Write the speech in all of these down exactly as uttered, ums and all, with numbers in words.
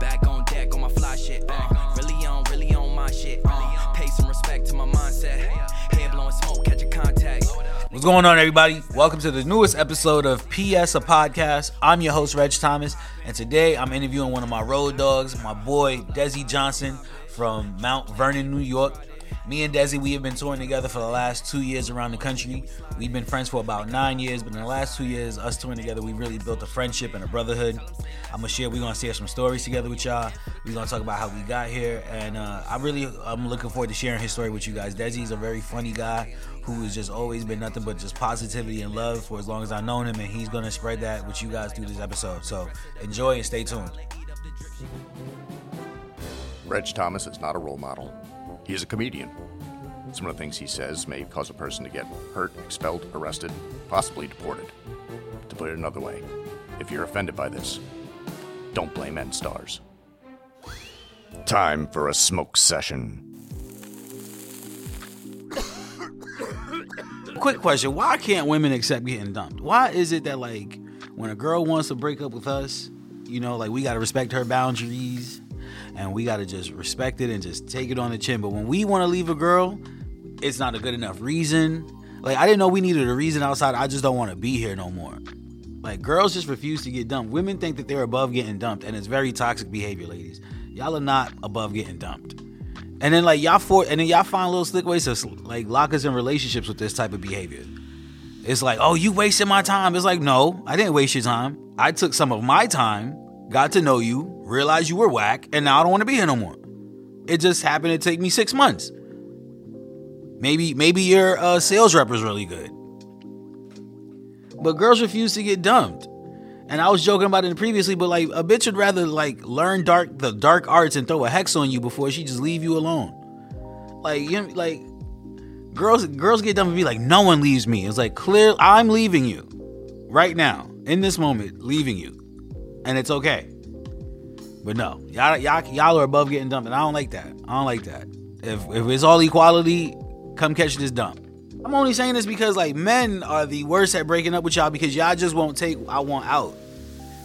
Back on deck on my fly shit. Uh, really on, really on my shit. Uh, pay some respect to my mindset. Head blowing smoke, catch a contact. What's going on, everybody? Welcome to the newest episode of P S A Podcast. I'm your host, Reg Thomas, and today I'm interviewing one of my road dogs, my boy Desi Johnson from Mount Vernon, New York. Me and Desi, we have been touring together for the last two years around the country. We've been friends for about nine years, but in the last two years, us touring together, we really built a friendship and a brotherhood. I'm gonna share, we're gonna share some stories together with y'all. We're gonna talk about how we got here, and uh, I really, I'm looking forward to sharing his story with you guys. Desi's a very funny guy who has just always been nothing but just positivity and love for as long as I've known him, and he's gonna spread that with you guys through this episode. So enjoy and stay tuned. Reg Thomas is not a role model. He is a comedian. Some of the things he says may cause a person to get hurt, expelled, arrested, possibly deported. To put it another way, if you're offended by this, don't blame N-Stars. Time for a smoke session. Quick question, why can't women accept getting dumped? Why is it that, like, when a girl wants to break up with us, you know, like, we gotta respect her boundaries? And we got to just respect it and just take it on the chin. But when we want to leave a girl, it's not a good enough reason. Like, I didn't know we needed a reason outside. I just don't want to be here no more. Like, girls just refuse to get dumped. Women think that they're above getting dumped. And it's very toxic behavior, ladies. Y'all are not above getting dumped. And then, like, y'all for and then y'all find little slick ways to, like, lock us in relationships with this type of behavior. It's like, oh, you wasted my time. It's like, no, I didn't waste your time. I took some of my time, got to know you, realized you were whack, and now I don't want to be here no more. It just happened to take me six months. Maybe maybe your uh, sales rep was really good. But girls refuse to get dumped. And I was joking about it previously, but, like, a bitch would rather, like, learn dark the dark arts and throw a hex on you before she just leave you alone. Like, you know, like, girls girls get dumped and be like, no one leaves me. It's like, clear, I'm leaving you right now, in this moment, leaving you. And it's okay. But no, y'all, y'all y'all are above getting dumped, and I don't like that. I don't like that. If if it's all equality, come catch this dump. I'm only saying this because, like, men are the worst at breaking up with y'all because y'all just won't take I want out.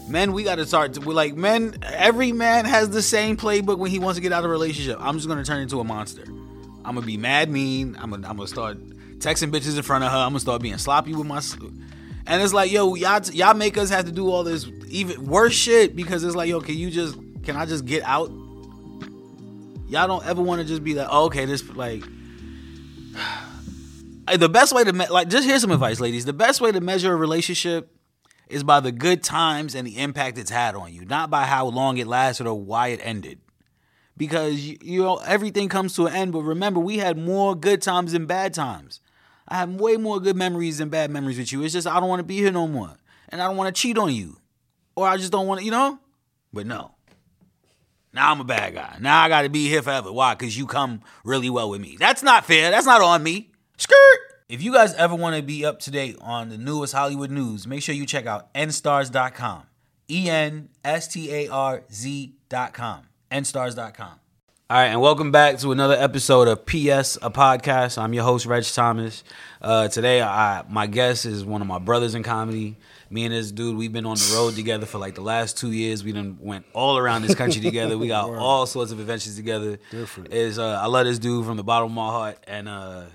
Men, we gotta start to, we're like, men, every man has the same playbook when he wants to get out of a relationship. I'm just gonna turn into a monster. I'm gonna be mad mean. I'm gonna I'm gonna start texting bitches in front of her. I'm gonna start being sloppy with my And it's like, yo, y'all, y'all make us have to do all this even worse shit because it's like, yo, can you just, can I just get out? Y'all don't ever want to just be like, oh, okay, this, like, the best way to, me- like, just here's some advice, ladies. The best way to measure a relationship is by the good times and the impact it's had on you, not by how long it lasted or why it ended. Because, you know, everything comes to an end, but remember, we had more good times than bad times. I have way more good memories than bad memories with you. It's just I don't want to be here no more. And I don't want to cheat on you. Or I just don't want to, you know? But no. Now I'm a bad guy. Now I got to be here forever. Why? Because you come really well with me. That's not fair. That's not on me. Skirt. If you guys ever want to be up to date on the newest Hollywood news, make sure you check out N Stars dot com. E N S T A R Z dot com. N Stars dot com. All right, and welcome back to another episode of P S, a podcast. I'm your host, Reg Thomas. Uh, today, I, my guest is one of my brothers in comedy. Me and this dude, we've been on the road together for like the last two years. We done went all around this country together. We got all sorts of adventures together. Different. Is uh, I love this dude from the bottom of my heart, and uh,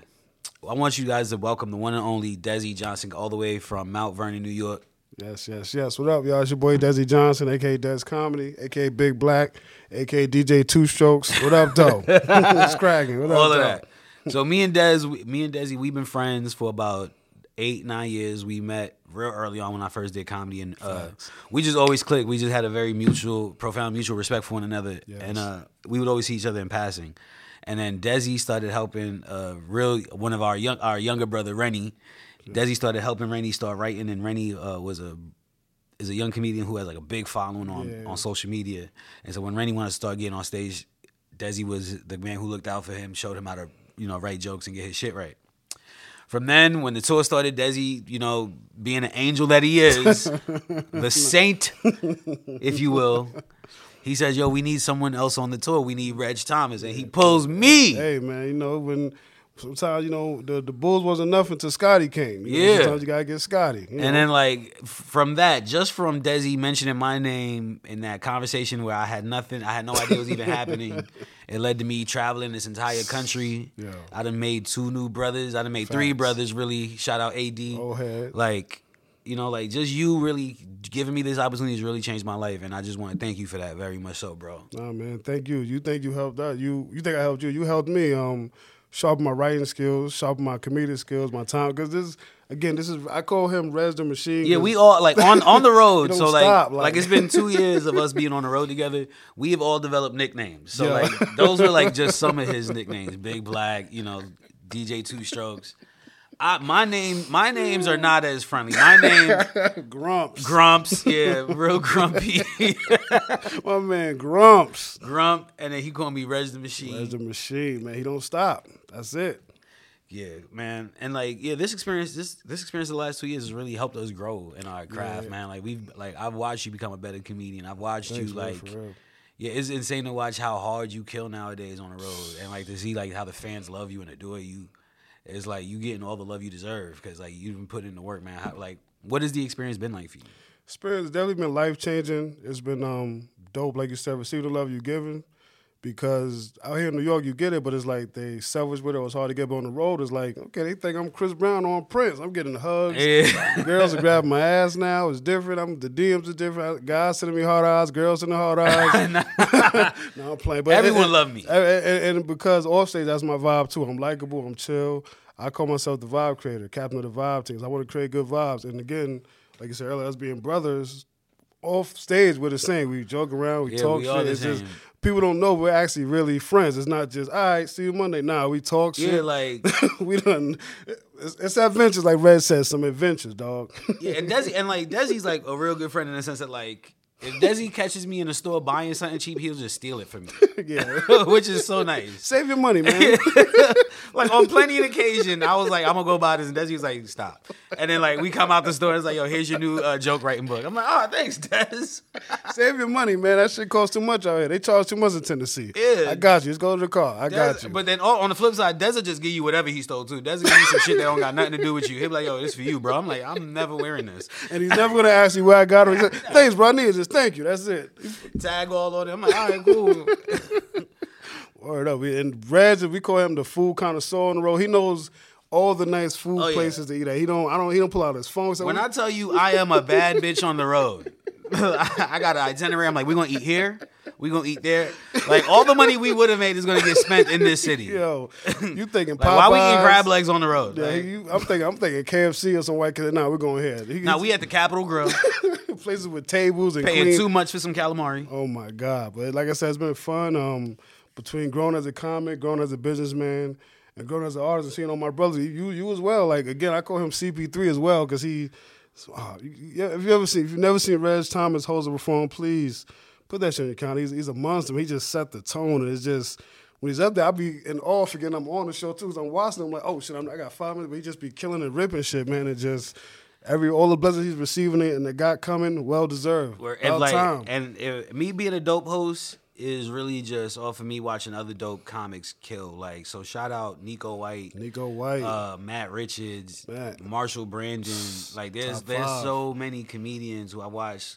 I want you guys to welcome the one and only Desi Johnson, all the way from Mount Vernon, New York. Yes, yes, yes. What up, y'all? It's your boy Desi Johnson, a k a. Des Comedy, a k a. Big Black, a k a. D J Two Strokes. What up, though? It's cracking. What up, all of that. So me and Des, me and Desi, we've been friends for about eight, nine years. We met real early on when I first did comedy, and uh, we just always clicked. We just had a very mutual, profound mutual respect for one another, yes. and uh, we would always see each other in passing. And then Desi started helping uh, real one of our young, our younger brother Rennie. Desi started helping Rennie start writing, and Rennie uh, was a is a young comedian who has like a big following on, yeah. on social media. And so when Rennie wanted to start getting on stage, Desi was the man who looked out for him, showed him how to, you know, write jokes and get his shit right. From then, when the tour started, Desi, you know, being an angel that he is, the saint, if you will, he says, "Yo, we need someone else on the tour. We need Reg Thomas," and he pulls me. Hey man, you know when. sometimes, you know, the, the Bulls wasn't enough until Scotty came. You know, yeah. Sometimes you got to get Scotty. And know? Then, like, from that, just from Desi mentioning my name in that conversation where I had nothing, I had no idea it was even happening, it led to me traveling this entire country. Yeah. I done made two new brothers. I done made Facts. three brothers, really. Shout out A D. Oh, head. Like, you know, like, just you really giving me this opportunity has really changed my life, and I just want to thank you for that very much so, bro. Nah, man, thank you. You think you helped out. You you think I helped you. You helped me um, sharpen my writing skills, sharpen my comedic skills, my time. Because this, again, this is, I call him Rez the Machine. Yeah, we all, like, on, on the road. So, like, stop, like, like, it's been two years of us being on the road together. We have all developed nicknames. So, yeah. like, those were, like, just some of his nicknames. Big Black, you know, D J Two Strokes. I, my name, my names are not as friendly. My name, Grumps. Grumps, yeah, real grumpy. My man, Grumps. Grump, and then he called me Rez the Machine. Rez the Machine, man. He don't stop. That's it. Yeah, man. And like, yeah, this experience, this this experience of the last two years has really helped us grow in our craft, yeah. man. Like we've, like I've watched you become a better comedian. I've watched Thanks, you like. Man, yeah, it's insane to watch how hard you kill nowadays on the road, and like to see like how the fans love you and adore you. It's like you getting all the love you deserve because like you've been putting in the work, man. How, like, what has the experience been like for you? Experience definitely been life changing. It's been um, dope, like you said. Receive the love you're giving because out here in New York you get it, but it's like they selfish with it. It was hard to get, but on the road it's like okay, they think I'm Chris Brown on Prince. I'm getting hugs. Yeah. Girls are grabbing my ass now. It's different. I'm the D Ms are different. Guys sending me hard eyes. Girls sending hard eyes. No, I'm playing. But everyone loves me. And, and, and because offstage, that's my vibe too. I'm likable. I'm chill. I call myself the vibe creator, captain of the vibe teams. I want to create good vibes. And again, like you said earlier, us being brothers, off stage we're the same. We joke around. We yeah, talk we shit. It's same. Just people don't know we're actually really friends. It's not just all right. See you Monday. Nah, we talk yeah, shit. Yeah, like we done. It's, it's adventures, like Red says. Some adventures, dog. Yeah, and Desi and like Desi's like a real good friend in the sense that like. If Desi catches me in the store buying something cheap, he'll just steal it from me. Yeah. Which is so nice. Save your money, man. Like, on plenty of occasion, I was like, I'm going to go buy this. And Desi was like, stop. And then, like, we come out the store and it's like, yo, here's your new uh, joke writing book. I'm like, oh, thanks, Des. Save your money, man. That shit costs too much out here. They charge too much in Tennessee. Yeah. I got you. Just go to the car. I Des, got you. But then oh, on the flip side, Des will just give you whatever he stole, too. Des will give you some shit that don't got nothing to do with you. He'll be like, yo, this for you, bro. I'm like, I'm never wearing this. And he's never going to ask you where I got it. He's like, thanks, bro. I need this. Thank you. That's it. Tag all on it. I'm like, all right, cool. Word up. And Reg, if we call him the food connoisseur on the road, he knows all the nice food oh, places yeah. to eat at. He don't. I don't. He don't pull out his phone. So when I tell you I am a bad bitch on the road, I, I got an itinerary. I'm like, we're gonna eat here. We're gonna eat there. Like all the money we would have made is gonna get spent in this city. Yo, you thinking Popeyes? Like, why we eating crab legs on the road? Yeah, like, you, I'm thinking. I'm thinking K F C or some white kid. Nah, we're going here. He now nah, we at the Capitol Grill. Places with tables and paying clean. Too much for some calamari. Oh my God! But like I said, it's been fun. Um, between growing as a comic, growing as a businessman, and growing as an artist, and seeing all my brothers, you you as well. Like again, I call him C P three as well because he. Uh, yeah, if you ever seen, if you've never seen Reg Thomas host a reform, please put that shit in your account. He's he's a monster. He just set the tone, and it's just. When he's up there, I be in awe forgetting I'm on the show too. Cause I'm watching him like, oh shit, I'm, I got five minutes, but he just be killing and ripping shit, man. It just every all the blessings he's receiving it and the God coming, well deserved. Where, and, like, time. and if, me being a dope host is really just off of me watching other dope comics kill. Like so, shout out Nico White, Nico White, uh, Matt Richards, Matt. Marshall Brandon. Like there's there's so many comedians who I watch.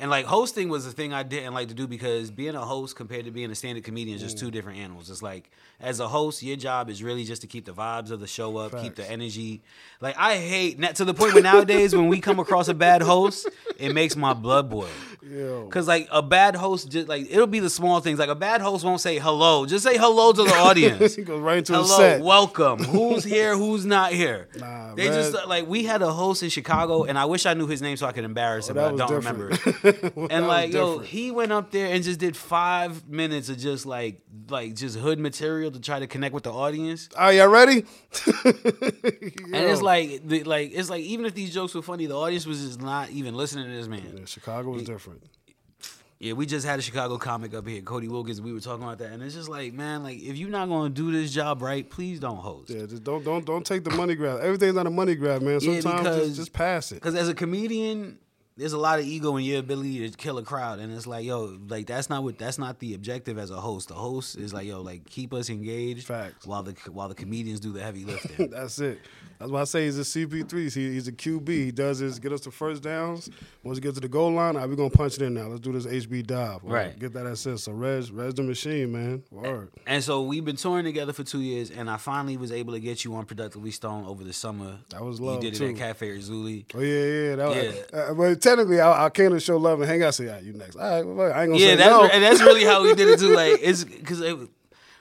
And, like, hosting was the thing I didn't like to do because being a host compared to being a stand-up comedian is just two different animals. It's like, as a host, your job is really just to keep the vibes of the show up, Facts. keep the energy. Like, I hate, to the point where nowadays when we come across a bad host, it makes my blood boil. Because, like, a bad host, just like it'll be the small things. Like, a bad host won't say hello. Just say hello to the audience. He goes right into hello, the set. Welcome. Who's here? Who's not here? Nah, they man. just, like, we had a host in Chicago, and I wish I knew his name so I could embarrass oh, him, but I don't different. remember it. Well, and like yo, he went up there and just did five minutes of just like like just hood material to try to connect with the audience. Are y'all ready? And it's like the, like it's like even if these jokes were funny, the audience was just not even listening to this man. Yeah, Chicago was it, different. Yeah, we just had a Chicago comic up here, Cody Wilkins. We were talking about that, and it's just like, man, like if you're not gonna do this job right, please don't host. Yeah, just don't don't don't take the money grab. Everything's not a money grab, man. Sometimes yeah, because, just, just pass it. Because as a comedian. there's a lot of ego in your ability to kill a crowd, and it's like, yo, like that's not what that's not the objective as a host. The host is like, yo, like keep us engaged. Facts. While the while the comedians do the heavy lifting. That's it. That's why I say he's a C P three. He, he's a Q B. He does his get us to first downs. Once we get to the goal line, all right, we're gonna punch it in now. Let's do this H B dive. Right. right. Get that assist. So Rez, Rez the Machine, man. Word. And, and so we've been touring together for two years, and I finally was able to get you on Productively Stone over the summer. That was love. You did it too. At Cafe Azuli. Oh yeah, yeah. That was, yeah. Uh, but technically, I, I came to show love and hang out. Say, yeah, you next. All right, well, I ain't gonna yeah, say that's no. Re- and that's really how we did it too. Like it's because. It,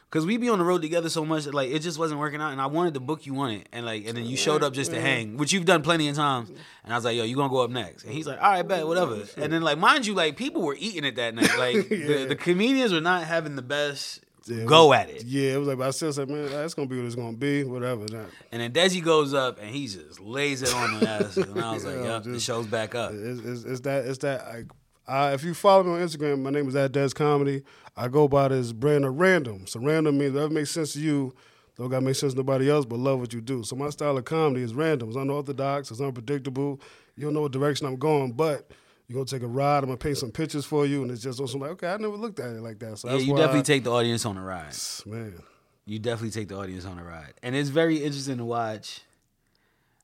Cause we be on the road together so much, like it just wasn't working out, and I wanted to book you on it, and like, and then you showed up just to hang, which you've done plenty of times. And I was like, "Yo, you gonna go up next?" And he's like, "All right, bet, whatever." And then like, mind you, like people were eating it that night. Like yeah. the, the comedians were not having the best yeah, go was, at it. Yeah, it was like I still said, "Man, that's gonna be what it's gonna be, whatever." Nah. And then Desi goes up and he just lays it on the ass, and I was like, "Yo, the show's back up." It's, it's, it's that. It's that. Like, Uh, if you follow me on Instagram, my name is at Des Comedy. I go by this brand of random. So random means whatever makes sense to you, don't gotta make sense to nobody else, but love what you do. So my style of comedy is random. It's unorthodox. It's unpredictable. You don't know what direction I'm going, but you're going to take a ride. I'm going to paint some pictures for you. And it's just also like, okay, I never looked at it like that. So that's yeah, you why definitely I, take the audience on a ride. Man. You definitely take the audience on a ride. And it's very interesting to watch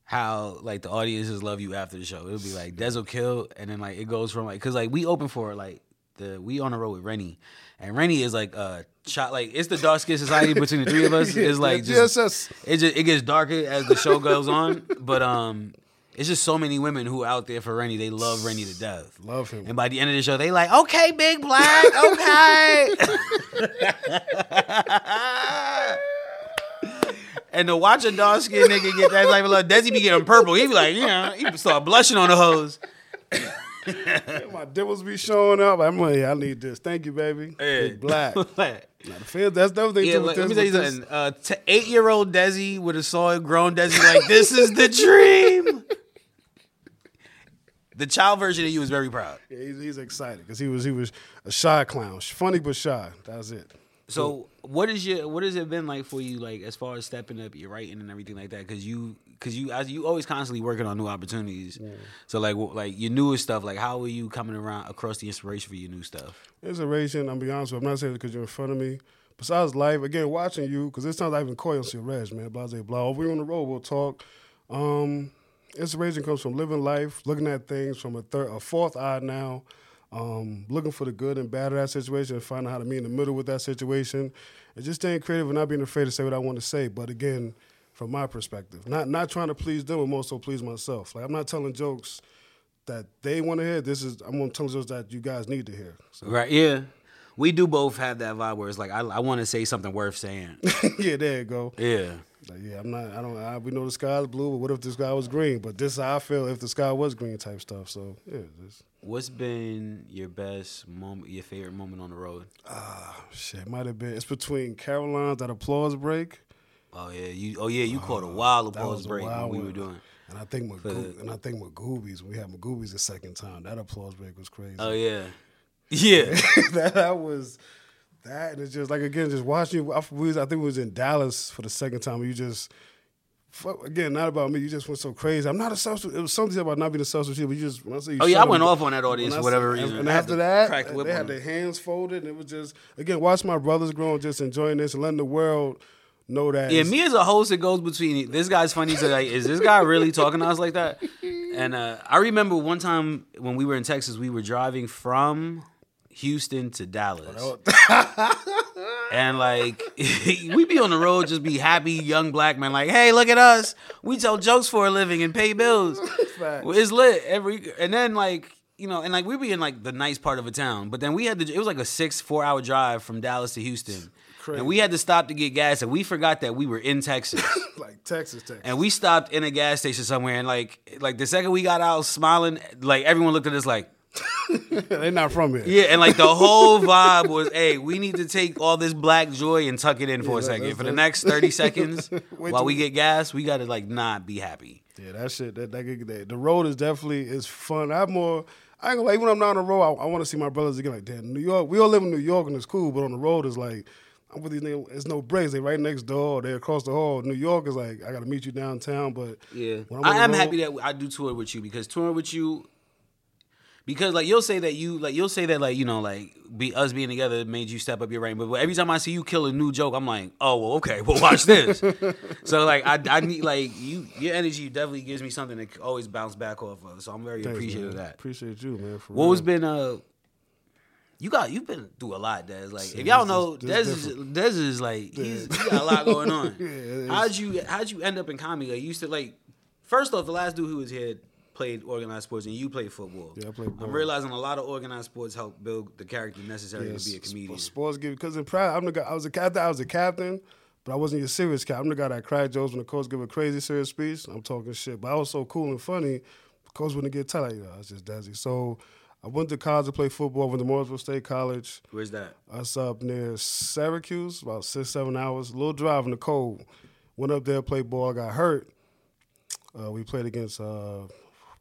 how like the audiences love you after the show. It'll be like Des will kill, and then like it goes from like because like we open for like the we on the road with Rennie, and Rennie is like uh shot like it's the dark skin society between the three of us. It's like just it just it gets darker as the show goes on, but um it's just so many women who are out there for Rennie. They love Rennie to death. Love him. And by the end of the show, they like, okay, Big Black, okay. And to watch a dark skinned nigga get that type of love, Desi be getting purple. He be like, you know, he start blushing on the hose. Yeah, my dimples be showing up. I'm like, I need this. Thank you, baby. Hey. Big Black. Black. Not a fan. That's the other thing. Yeah, like, let me tell you something. Uh, to eight year old Desi would have saw a grown Desi like, this is the dream. The child version of you is very proud. Yeah, he's, he's excited because he was he was a shy clown, funny but shy. That was it. So what is your what has it been like for you, like as far as stepping up your writing and everything like that? Because you because you as you always constantly working on new opportunities. Yeah. So like like your newest stuff, like how are you coming around across the inspiration for your new stuff? Inspiration, I'm be honest with you, I'm not saying it because you're in front of me. Besides life, again, watching you because this time I've been calling your Reg, man. Blah blah blah. If we're on the road, we'll talk. Um, inspiration comes from living life, looking at things from a third, a fourth eye now. Um, looking for the good and bad of that situation and finding out how to meet in the middle with that situation and just staying creative and not being afraid to say what I want to say. But again, from my perspective, not not trying to please them, but more so please myself. Like I'm not telling jokes that they want to hear. This is I'm going to tell jokes that you guys need to hear. So. Right? Yeah, we do both have that vibe where it's like I, I want to say something worth saying. Yeah, there you go. Yeah. Like, yeah, I'm not. I don't. I, we know the sky's blue, but what if the sky was green? But this is how I feel if the sky was green type stuff. So yeah. This. What's been your best moment? Your favorite moment on the road? Ah, uh, shit, might have been. It's between Caroline's that applause break. Oh yeah, you. Oh yeah, you uh, caught a wild applause break when we were doing. And I think Magoo, and I think Magoobies. We had Magoobies the second time. That applause break was crazy. Oh yeah, yeah. that, that was. That and it's just like again, just watching you. I, I think we was in Dallas for the second time. You just fuck, again, not about me. You just went so crazy. I'm not a substitute. It was something about not being a substitute. But you just when I say you oh yeah, I went them, off on that audience for whatever reason. And, and after that, they on. had their hands folded, and it was just again, watch my brothers grow and just enjoying this and letting the world know that. Yeah, me as a host, it goes between this guy's funny to like, is this guy really talking to us like that? And uh, I remember one time when we were in Texas, we were driving from Houston to Dallas. And like we be on the road, just be happy young black men like, hey, look at us. We tell jokes for a living and pay bills. It's lit every and then like, you know, and like we be in like the nice part of a town. But then we had to it was like a six, four hour drive from Dallas to Houston. Crazy. And we had to stop to get gas and we forgot that we were in Texas. Like Texas, Texas. And we stopped in a gas station somewhere and like like the second we got out smiling, like everyone looked at us like they're not from here. Yeah, and like the whole vibe was, hey, we need to take all this black joy and tuck it in for yeah, a second. That, for the next thirty seconds, while we get gas, we gotta like not be happy. Yeah, that shit. That, that, that the road is definitely is fun. I'm more. I ain't gonna lie, even when I'm not on the road, I, I want to see my brothers again. Like, damn, New York. We all live in New York and it's cool, but on the road is like, I'm with these niggas. It's no breaks. They right next door. They across the hall. New York is like, I gotta meet you downtown. But yeah, when I'm I am road, happy that I do tour with you because touring with you. Because like you'll say that you like you'll say that like you know like be us being together made you step up your rank, but every time I see you kill a new joke, I'm like, oh well, okay, well watch this. So like I, I need like you your energy definitely gives me something to always bounce back off of. So I'm very Thanks, appreciative man. of that. Appreciate you, man. For what real. has been uh you got you've been through a lot, Des. Like See, if y'all know, Des is Des is like yeah. he's he got a lot going on. Yeah, how'd you how'd you end up in comedy? Like, you used to like first off, the last dude who was here played organized sports, and you played football. Yeah, I played football. I'm realizing a lot of organized sports help build the character necessary yeah, to be a comedian. Sports give because in pride, I'm the guy. I was a captain. I was a captain, but I wasn't your serious captain. I'm the guy that cried jokes when the coach give a crazy serious speech. I'm talking shit, but I was so cool and funny. The coach wouldn't get tired. You know, I was just Desi. So I went to college to play football. I went to Morrisville State College. Where's that? That's up near Syracuse, about six, seven hours. A little drive in the cold. Went up there, played ball. Got hurt. Uh, we played against. Uh,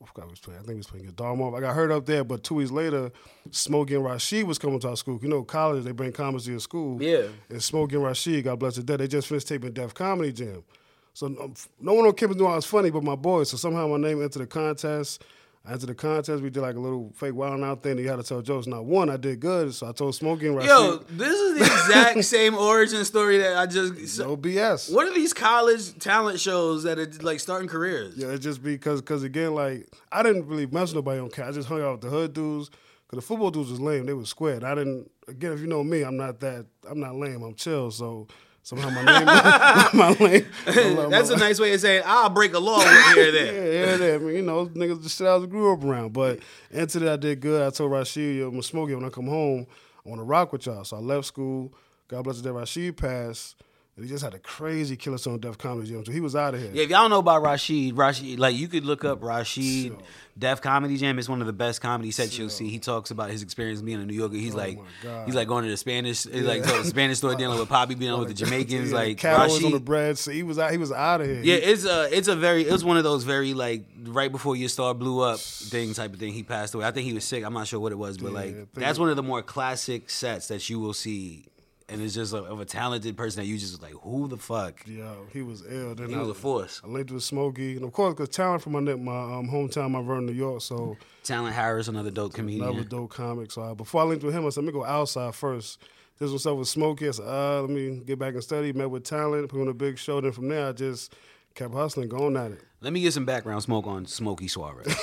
I forgot we was playing. I think we was playing against Dartmouth. I got hurt up there, but two weeks later, Smokey and Rashid was coming to our school. You know, college, they bring comics to your school. Yeah. And Smokey and Rashid, God bless the dead, they just finished taping Def Comedy Jam. So no, no one on campus knew I was funny but my boys. So somehow my name entered the contest. I entered the contest. We did like a little fake wild and out thing. You had to tell jokes. Now, one, I did good, so I told Smokey and Rashid. Yo, this is the exact same origin story that I just... So, no B S. What are these college talent shows that are like starting careers? Yeah, it's just because, because again, like, I didn't really mess with nobody on campus. I just hung out with the hood dudes, because the football dudes was lame. They was squared. I didn't... Again, if you know me, I'm not that... I'm not lame. I'm chill, so... Somehow my name, my, my name. My, That's my, a nice way of saying I'll break a law with here or there. Yeah, yeah, there. I mean, you know, niggas just shit I grew up around. But into that, I did good. I told Rashid, yo, I'm gonna smoke it when I come home. I want to rock with y'all. So I left school. God bless the day. Rashid passed. And he just had a crazy killer song, Def Comedy Jam. So he was out of here. Yeah, if y'all know about Rashid, Rashid, like you could look up Rashid. Sure. Def Comedy Jam is one of the best comedy sets sure. you'll see. He talks about his experience being in New York. He's oh like, he's like going to the Spanish, yeah. like to the Spanish store dealing with Poppy, dealing with the Jamaicans. Yeah, like Cat Rashid was on the bread, so he was out. He was out of here. Yeah, it's a, it's a very, it was one of those very like right before your star blew up thing type of thing. He passed away. I think he was sick. I'm not sure what it was, but yeah, like that's one of the more classic sets that you will see. And it's just like, of a talented person that you just like, who the fuck? Yeah, he was ill. Then he I, was a force. I linked with Smokey. And of course, because Talent from my, my um, hometown, Mount Vernon, New York. So Talent Harris, another dope comedian. Another dope comic. So I, before I linked with him, I said, let me go outside first. This was stuff with Smokey. I said, uh, let me get back and study. Met with Talent, put on a big show. Then from there, I just kept hustling, going at it. Let me get some background smoke on Smokey Suarez.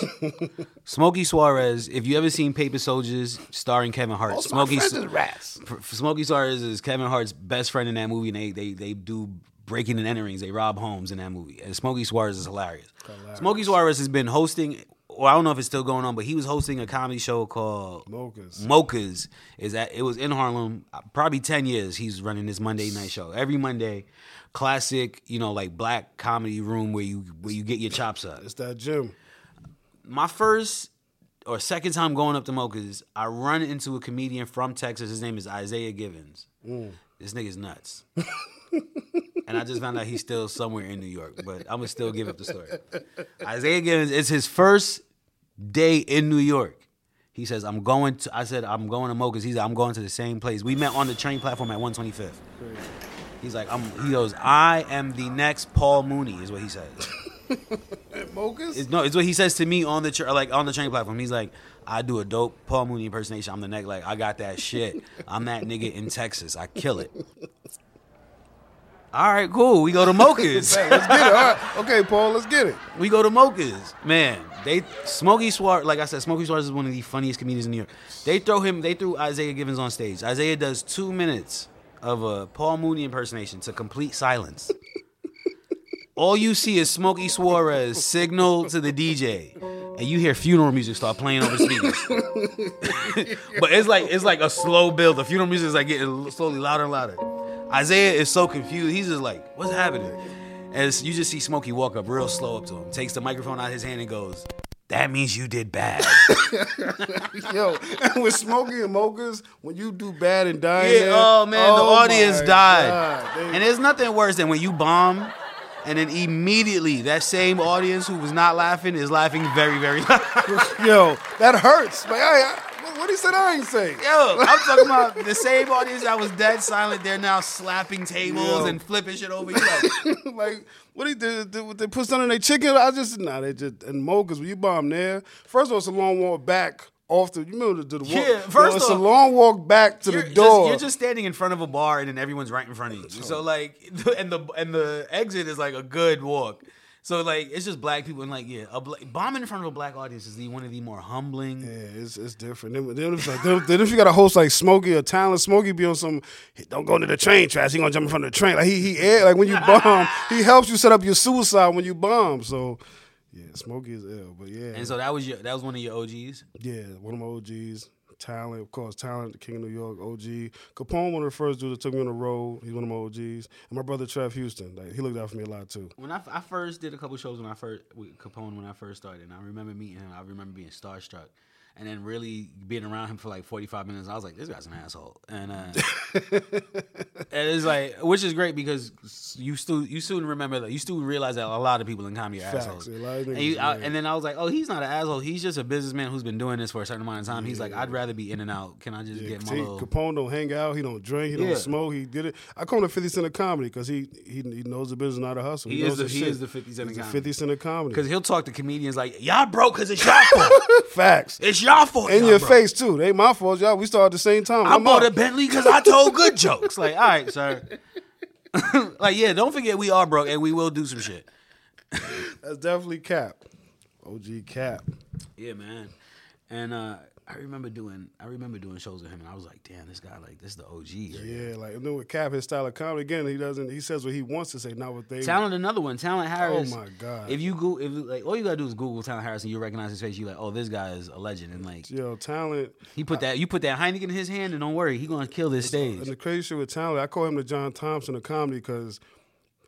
Smokey Suarez, if you ever seen Paper Soldiers starring Kevin Hart, Most Smokey my friends Su- rats. Smokey Suarez is Kevin Hart's best friend in that movie, and they they they do breaking and enterings. They rob homes in that movie. And Smokey Suarez is hilarious. hilarious. Smokey Suarez has been hosting, well, I don't know if it's still going on, but he was hosting a comedy show called Mocha's. Mocha's is that it was in Harlem, probably ten years he's running this Monday night show. Every Monday. Classic, you know, like black comedy room where you where you get your chops up. It's that gym. My first or second time going up to Mocha's, I run into a comedian from Texas. His name is Isaiah Givens. Mm. This nigga's nuts. And I just found out he's still somewhere in New York, but I'm gonna still give up the story. Isaiah Givens, it's his first day in New York. He says, I'm going to, I said, I'm going to Mocha's. He said, I'm going to the same place. We met on the train platform at one twenty-fifth. Great. He's like, I'm, he goes, I am the next Paul Mooney, is what he says. At Mocha's? It's, no, it's what he says to me on the tra- like on the train platform. He's like, I do a dope Paul Mooney impersonation. I'm the next, like, I got that shit. I'm that nigga in Texas. I kill it. All right, cool. We go to Mocha's. Hey, let's get it. All right. Okay, Paul, let's get it. We go to Mocha's. Man, they Smokey Suarez, like I said, Smokey Suarez is one of the funniest comedians in New York. They throw him, they threw Isaiah Givens on stage. Isaiah does two minutes of a Paul Mooney impersonation to complete silence. All you see is Smokey Suarez signal to the D J, and you hear funeral music start playing over speakers. But it's like it's like a slow build. The funeral music is like getting slowly louder and louder. Isaiah is so confused. He's just like, what's happening? And you just see Smokey walk up real slow up to him, takes the microphone out of his hand and goes, that means you did bad. Yo, and with Smokey and Mocha's, when you do bad and die, yeah, there, oh man, oh the audience died. God, they... And there's nothing worse than when you bomb, and then immediately that same audience who was not laughing is laughing very, very loud. Yo, that hurts. Like, I, I, what he said, I ain't saying. Yo, I'm talking about the same audience that was dead silent. They're now slapping tables Yo. and flipping shit over each other. Like. What he did, did, they put something in their chicken? I just, nah, they just, and Mocha's, when you bomb there, first of all, it's a long walk back off the, you remember the, the walk? Yeah, first you know, off, it's a long walk back to the door. Just, you're just standing in front of a bar and then everyone's right in front of you. So like, and the and the exit is like a good walk. So like, it's just black people and like, yeah, a bla- bombing in front of a black audience is the one of the more humbling. Yeah, it's it's different. Then, then, if, like, then, then if you got a host like Smokey or Talent, Smokey be on some, hey, don't go into the train tracks. He gonna jump in front of the train. Like he he air, like when you bomb, he helps you set up your suicide when you bomb. So. Yeah, Smokey is ill, but yeah. And so that was your, that was one of your O Gs? Yeah, one of my O Gs. Talent, of course, Talent, the King of New York, O G. Capone, one of the first dudes that took me on the road. He's one of my O Gs. And my brother, Trev Houston, like, he looked out for me a lot, too. When I, I first did a couple shows when I first with Capone when I first started, and I remember meeting him. I remember being starstruck. And then really being around him for like forty-five minutes, I was like, this guy's an asshole. And, uh, and it's like, which is great because you still you soon remember that. Like, you still realize that a lot of people in comedy are Facts, assholes. And, you, I, and then I was like, oh, he's not an asshole. He's just a businessman who's been doing this for a certain amount of time. Yeah. He's like, I'd rather be in and out. Can I just yeah, get my he, little... Capone don't hang out. He don't drink. He yeah. don't smoke. He did it. I call him the fifty cent of comedy because he, he he knows the business, not a hustle. He, he, is, the, he is the fifty cent of comedy. He's the fifty cent of comedy. Because he'll talk to comedians like, y'all broke because it's y'all fault. Facts. It's y'all fault. In y'all, your bro. Face, too. They ain't my fault. Y'all, we started at the same time. I I'm bought up. a Bentley because I told good jokes. Like, all right, sir. Like, yeah, don't forget we are broke and we will do some shit. That's definitely cap. O G cap. Yeah, man. And uh, I remember doing I remember doing shows with him and I was like, damn, this guy, like, this is the O G. Right? Yeah, like, and then with Cap, his style of comedy, again, he doesn't, he says what he wants to say, not what they... Talent, another one. Talent Harris. Oh, my God. If you go, if like, all you got to do is Google Talent Harris and you recognize his face, you're like, oh, this guy is a legend. And, like... Yo, Talent... He put that, I, you put that Heineken in his hand and don't worry, he going to kill this stage. And the crazy shit with Talent, I call him the John Thompson of comedy because...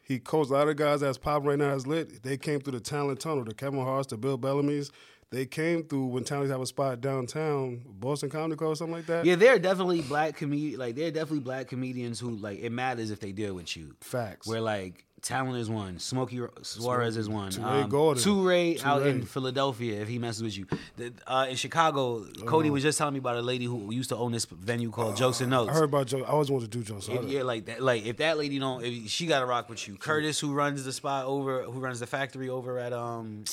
He coached a lot of guys that's popping right now that's lit. They came through the Talent Tunnel, the Kevin Hart's, the Bill Bellamy's. They came through when Talents have a spot downtown, Boston Comedy Club or something like that. Yeah, there are definitely black comedians. Like, there are definitely black comedians who, like, it matters if they deal with you. Facts. Where, like, Talent is one. Smokey Suarez Smokey. is one. Two-Ray um, Gordon. Two-Ray out in Philadelphia if he messes with you. The, uh, in Chicago, oh. Cody was just telling me about a lady who used to own this venue called uh, Jokes and Notes. I heard about Jokes. I always wanted to do Jokes. If, yeah, like that. Like if that lady don't, if she got to rock with you. Curtis, who runs the spot over, who runs the factory over at um.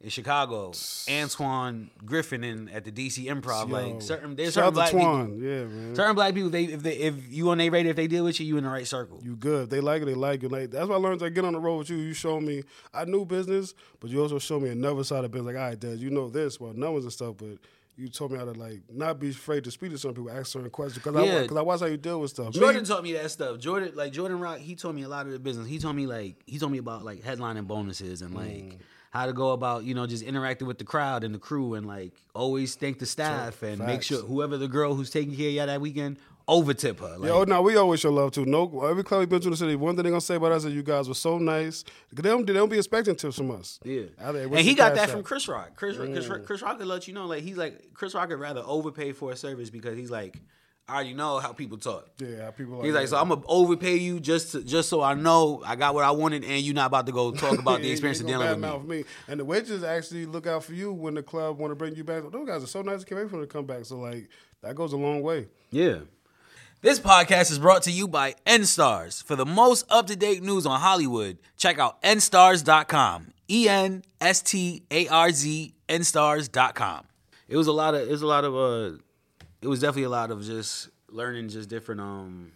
in Chicago, Antoine Griffin in at the D C Improv, Yo, like certain there's certain black people, yeah, man. Certain black people, they if they if you on their radar, if they deal with you, you in the right circle. You good. If they like it, they like it. Like that's why I learned to get on the road with you. You show me I knew business, but you also showed me another side of business. Like, all right, Des, you know this, well, numbers and stuff, but you told me how to like not be afraid to speak to some people, ask certain questions because yeah. I because I watch how you deal with stuff. Jordan me, taught me that stuff. Jordan like Jordan Rock, he told me a lot of the business. He told me like he told me about like headlining bonuses and like. Mm. How to go about, you know, just interacting with the crowd and the crew and, like, always thank the staff and Facts. Make sure whoever the girl who's taking care of y'all that weekend, overtip her. Like. Yo, no, we always show love, too. No, every club we've been to in the city, one thing they're going to say about us is you guys were so nice. They don't, they don't be expecting tips from us. Yeah. And he got that from Chris Rock. Chris, mm. Chris, Chris Rock could let you know, like, he's like, Chris Rock would rather overpay for a service because he's like, I already know how people talk. Yeah, how people like He's like, that. So I'm going to overpay you just to, just so I know I got what I wanted and you're not about to go talk about the experience of dealing with me. me. And the waiters actually look out for you when the club want to bring you back. Those guys are so nice to come to come back. So, like, that goes a long way. Yeah. This podcast is brought to you by N-Stars. For the most up-to-date news on Hollywood, check out N Stars dot com. E N S T A R Z, N Stars dot com. It was a lot of... It was a lot of uh, It was definitely a lot of just learning just different um,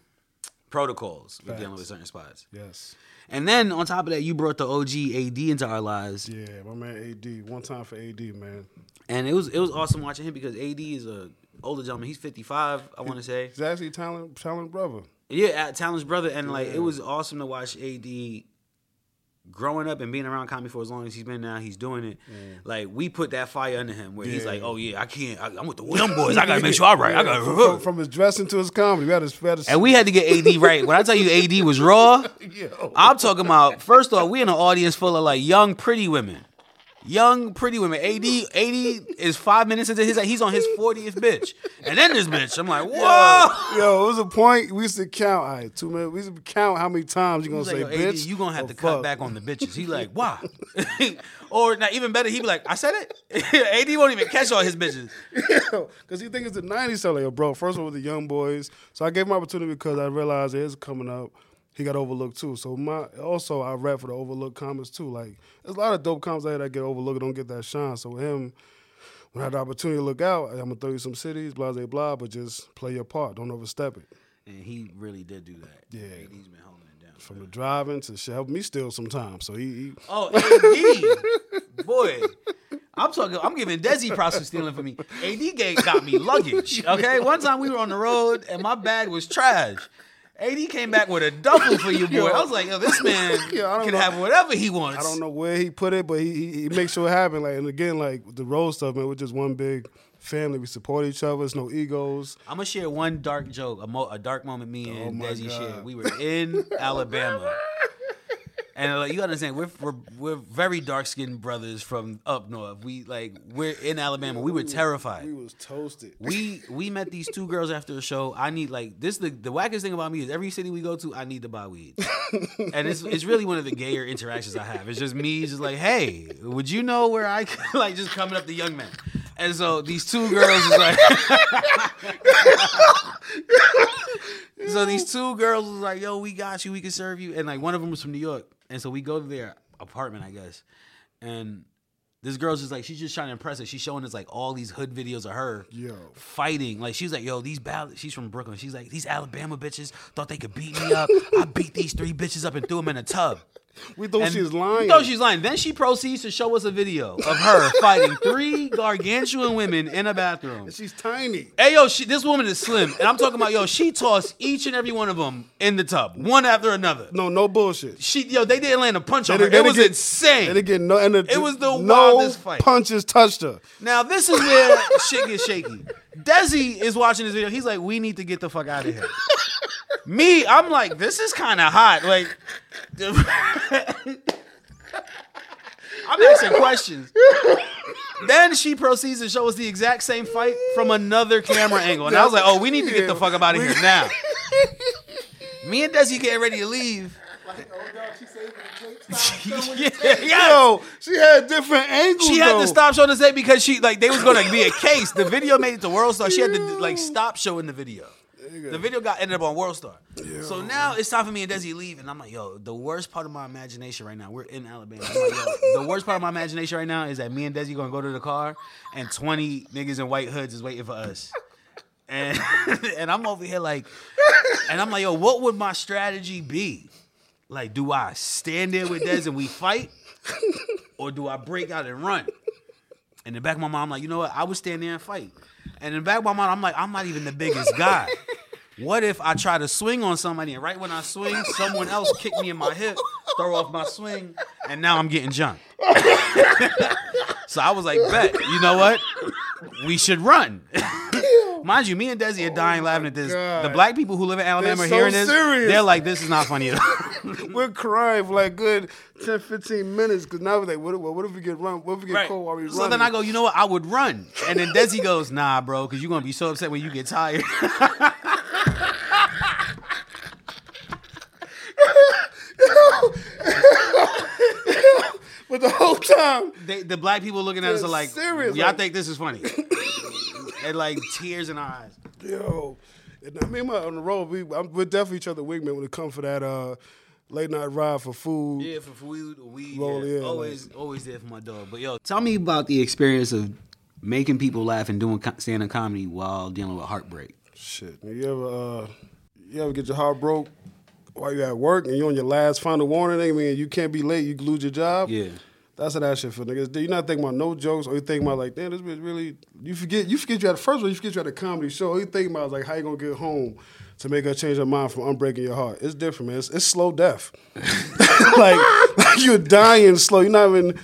protocols with dealing with certain spots. Yes. And then on top of that, you brought the O G A D into our lives. Yeah, my man A D. One time for A D, man. And it was it was awesome watching him because A D is a older gentleman. He's fifty-five, I want to say. He's actually Talent Talent's brother. Yeah, Talent's brother. And like yeah. It was awesome to watch A D growing up and being around comedy for as long as he's been now, he's doing it. Yeah. Like, we put that fire under him where yeah. he's like, oh, yeah, I can't. I, I'm with the William boys. I got to make sure I write. Yeah. I gotta, from, from his dressing to his comedy. We had his fetish. And we had to get A D right. When I tell you A D was raw, Yo. I'm talking about, first off, we in an audience full of, like, young, pretty women. Young, pretty women. A D, A D is five minutes into his, like, he's on his fortieth bitch. And then this bitch, I'm like, whoa. Yo, yo, it was a point, we used to count, all right, two minutes, we used to count how many times you're going to say, like, bitch. A D, you going to have to fuck. Cut back on the bitches. He like, why? Or now, even better, he be like, I said it? A D won't even catch all his bitches. Because he thinks it's the nineties, so like, yo, bro, first one with the young boys. So I gave him an opportunity because I realized it is coming up. He got overlooked too. So my also I rap for the overlooked comics too. Like there's a lot of dope comics out here that get overlooked, don't get that shine. So with him, when I had the opportunity to look out, I'm going to throw you some cities, blah, blah, blah, but just play your part. Don't overstep it. And he really did do that. Yeah. And he's been holding it down. From man. the driving to shit, help me steal sometimes. So he. he... Oh, A D. Boy. I'm talking. I'm giving Desi props for stealing from me. A D gave, got me luggage. Okay. One time we were on the road and my bag was trash. A D came back with a duffel for you, boy. Yo, I was like, yo, this man yo, can know. have whatever he wants. I don't know where he put it, but he, he, he makes sure it happen. Like, and again, like the road stuff, man, we're just one big family. We support each other. It's no egos. I'm going to share one dark joke, a, mo- a dark moment me oh and Desi shared. We were in Alabama. And like, you got to understand, we're, we're, we're very dark-skinned brothers from up north. We, like, we're in Alabama. We were terrified. We was toasted. We we met these two girls after a show. I need, like, this the, the wackest thing about me is every city we go to, I need to buy weed. And it's it's really one of the gayer interactions I have. It's just me just like, hey, would you know where I could, like, just coming up to young men. And so these two girls was like, so these two girls was like, yo, we got you. We can serve you. And, like, one of them was from New York. And so we go to their apartment, I guess. And this girl's just like, she's just trying to impress us. She's showing us, like, all these hood videos of her yo. fighting. Like, she's like, yo, these Bal- she's from Brooklyn. She's like, these Alabama bitches thought they could beat me up. I beat these three bitches up and threw them in a tub. We thought and she was lying. We thought she was lying. Then she proceeds to show us a video of her fighting three gargantuan women in a bathroom. And she's tiny. Hey, yo, she, this woman is slim. And I'm talking about, yo, she tossed each and every one of them in the tub, one after another. No, no bullshit. She, Yo, they didn't land a punch they on her. It was get, insane. They get no, and the, it was the no wildest fight. No punches touched her. Now, this is where shit gets shaky. Desi is watching this video. He's like, we need to get the fuck out of here. Me, I'm like, this is kind of hot. Like, I'm asking questions. Then she proceeds to show us the exact same fight from another camera angle. And I was like, oh, we need to get the fuck up out of here now. Me and Desi getting ready to leave. Like, oh, God, she saved the tape. Stop showing yeah, yo, she had different angles, She had though. to stop showing the tape because she, like, they was going to be a case. The video made it to World Star. She had to, like, stop showing the video. The video got ended up on World Star. Yeah. So now it's time for me and Desi leave. And I'm like, yo, the worst part of my imagination right now, we're in Alabama. I'm like, yo, the worst part of my imagination right now is that me and Desi going to go to the car and twenty niggas in white hoods is waiting for us. And and I'm over here like, and I'm like, yo, what would my strategy be? Like, do I stand there with Des and we fight? Or do I break out and run? And in the back of my mind, I'm like, you know what? I would stand there and fight. And in the back of my mind, I'm like, I'm not even the biggest guy. What if I try to swing on somebody and right when I swing, someone else kick me in my hip, throw off my swing, and now I'm getting jumped. So I was like, bet, you know what? We should run. Mind you, me and Desi are dying oh laughing at this. God. The black people who live in Alabama are so hearing this. Serious. They're like, this is not funny at all. We're crying for like good ten, fifteen minutes because now we're like, what, what if we get run? What if we get right. cold while we run? So running? Then I go, you know what? I would run. And then Desi goes, nah, bro, because you're going to be so upset when you get tired. But the whole time, they, the black people looking at us are like, serious, y'all like, think this is funny. And like tears in our eyes. Yo, and I mean, on the road, we, we're definitely each other wingman when it comes for that uh, late night ride for food. Yeah, for food, weed. Roll, yeah. Yeah, always, like, always there for my dog. But yo, tell me about the experience of making people laugh and doing stand-up comedy while dealing with heartbreak. Shit, man, you ever, uh, you ever get your heart broke while you at work and you on your last final warning? I mean, you can't be late, you lose your job. Yeah. That's how that shit feel, niggas. You're not thinking about no jokes, or you thinking about like, damn, this bitch really. You forget, you forget you had the first one. You forget you had a comedy show. All you thinking about is like, how you gonna get home to make her change her mind from unbreaking your heart? It's different, man. It's, it's slow death. like, like you're dying slow. You're not even.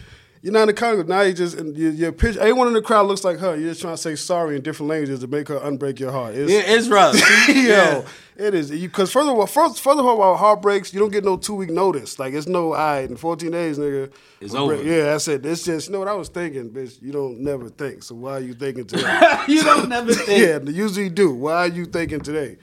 You're not in the comedy. Now you just your, your picture. Everyone in the crowd looks like her. You're just trying to say sorry in different languages to make her unbreak your heart. It's, yeah, it's rough. Yo, yeah. It is. Because first of all, first, first of all, about heartbreaks, you don't get no two week notice. Like it's no, all right, in fourteen days, nigga. It's over. Break. Yeah, that's it. It's just you know what I was thinking, bitch. You don't never think. So why are you thinking today? You don't never think. Yeah, usually you do. Why are you thinking today?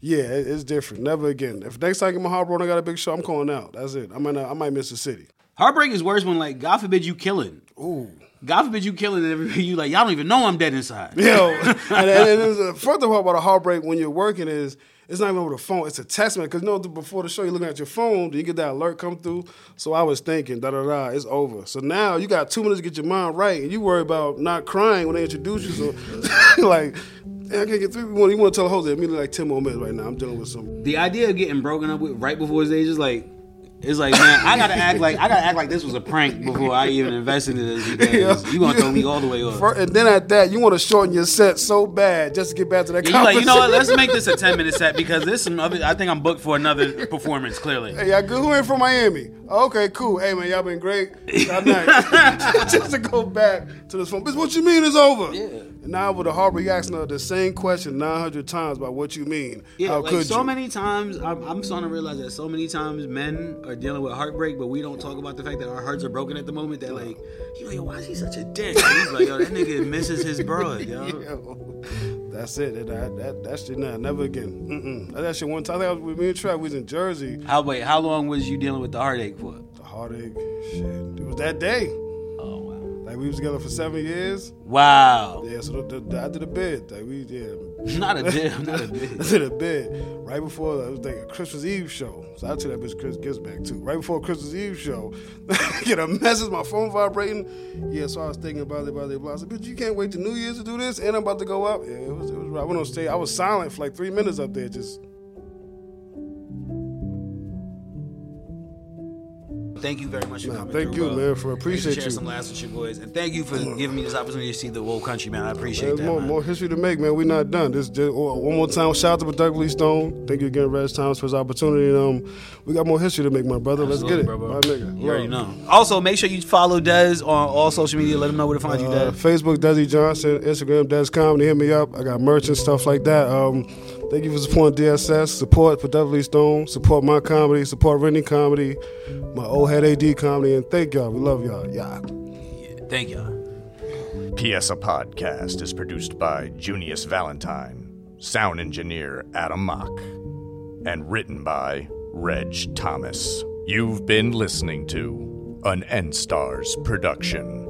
Yeah, it, it's different. Never again. If next time I get my heartbroken, I got a big show. I'm calling out. That's it. I might, I might miss the city. Heartbreak is worse when, like, God forbid you killing. Ooh. God forbid you killing it every you like, y'all don't even know I'm dead inside. Yo, and, and, and it's a, further part about a heartbreak when you're working is, it's not even over the phone, it's a text, man. Because you know, before the show, you're looking at your phone, do you get that alert come through? So I was thinking, da-da-da, it's over. So now you got two minutes to get your mind right, and you worry about not crying when they introduce you. So, like, I can't get through. You want to tell Jose, immediately like ten more minutes right now, I'm dealing with something. The idea of getting broken up with right before his age is like, it's like, man, I gotta act like I gotta act like this was a prank before I even invested in this. Because yeah. You gonna throw me all the way off. For, and then at that, you want to shorten your set so bad just to get back to that. Yeah, conversation. You like, you know what? Let's make this a ten minute set because there's some other. I think I'm booked for another performance. Clearly. Hey, y'all good? Who ain't from Miami? Okay, cool. Hey, man, y'all been great. Y'all nice. Just to go back to this phone. Bitch, what you mean it's over? Yeah. And now with a hard reaction of the same question nine hundred times about what you mean. Yeah. How like could so you? many times, I'm, I'm starting to realize that so many times men are dealing with heartbreak, but we don't talk about the fact that our hearts are broken at the moment. That like, you like, yo, why is he such a dick? And he's like, yo, that nigga misses his bro. Yo. Yo, that's it. That that, that shit, nah, never again. Mm-mm. That shit one time. I was with me and Trev. We was in Jersey. How wait? How long was you dealing with the heartache for? The heartache, shit. It was that day. Oh wow. Like we was together for seven years. Wow. Yeah. So the, the, the, I did a bid. Like we yeah. Not a bid, not a bid. I did a bid right before it was like a Christmas Eve show. So I took that bitch Chris Gifts back too. Right before Christmas Eve show, I get a message, my phone vibrating. Yeah, so I was thinking about it, about it, blah. I said, bitch, you can't wait till New Year's to do this, and I'm about to go up. Yeah, it was. It was. I went on stage. I was silent for like three minutes up there, just. Thank you very much for nah, coming Thank through, you, bro. man, for appreciate share you. Share some laughs with your boys, and thank you for giving me this opportunity to see the whole country, man. I appreciate man, that. More, man. more history to make, man. We're not done. This just, one more time. Shout out to Doug Lee Stone. Thank you again, Reg Thomas, for this opportunity. Um, we got more history to make, my brother. Absolutely, Let's get it, bro, bro. My nigga. You already know. Also, make sure you follow Des on all social media. Let him know where to find uh, you, Des. Facebook, Desi Johnson. Instagram, Des Comedy. Hit me up. I got merch and stuff like that. Um, thank you for supporting D S S. Support Productively Stone. Support my comedy. Support Rennie Comedy. My old Head A D Comedy, and thank y'all. We love y'all. Y'all. Yeah, thank y'all. P S A Podcast is produced by Junius Valentine, sound engineer Adam Mock, and written by Reg Thomas. You've been listening to an N-Stars production.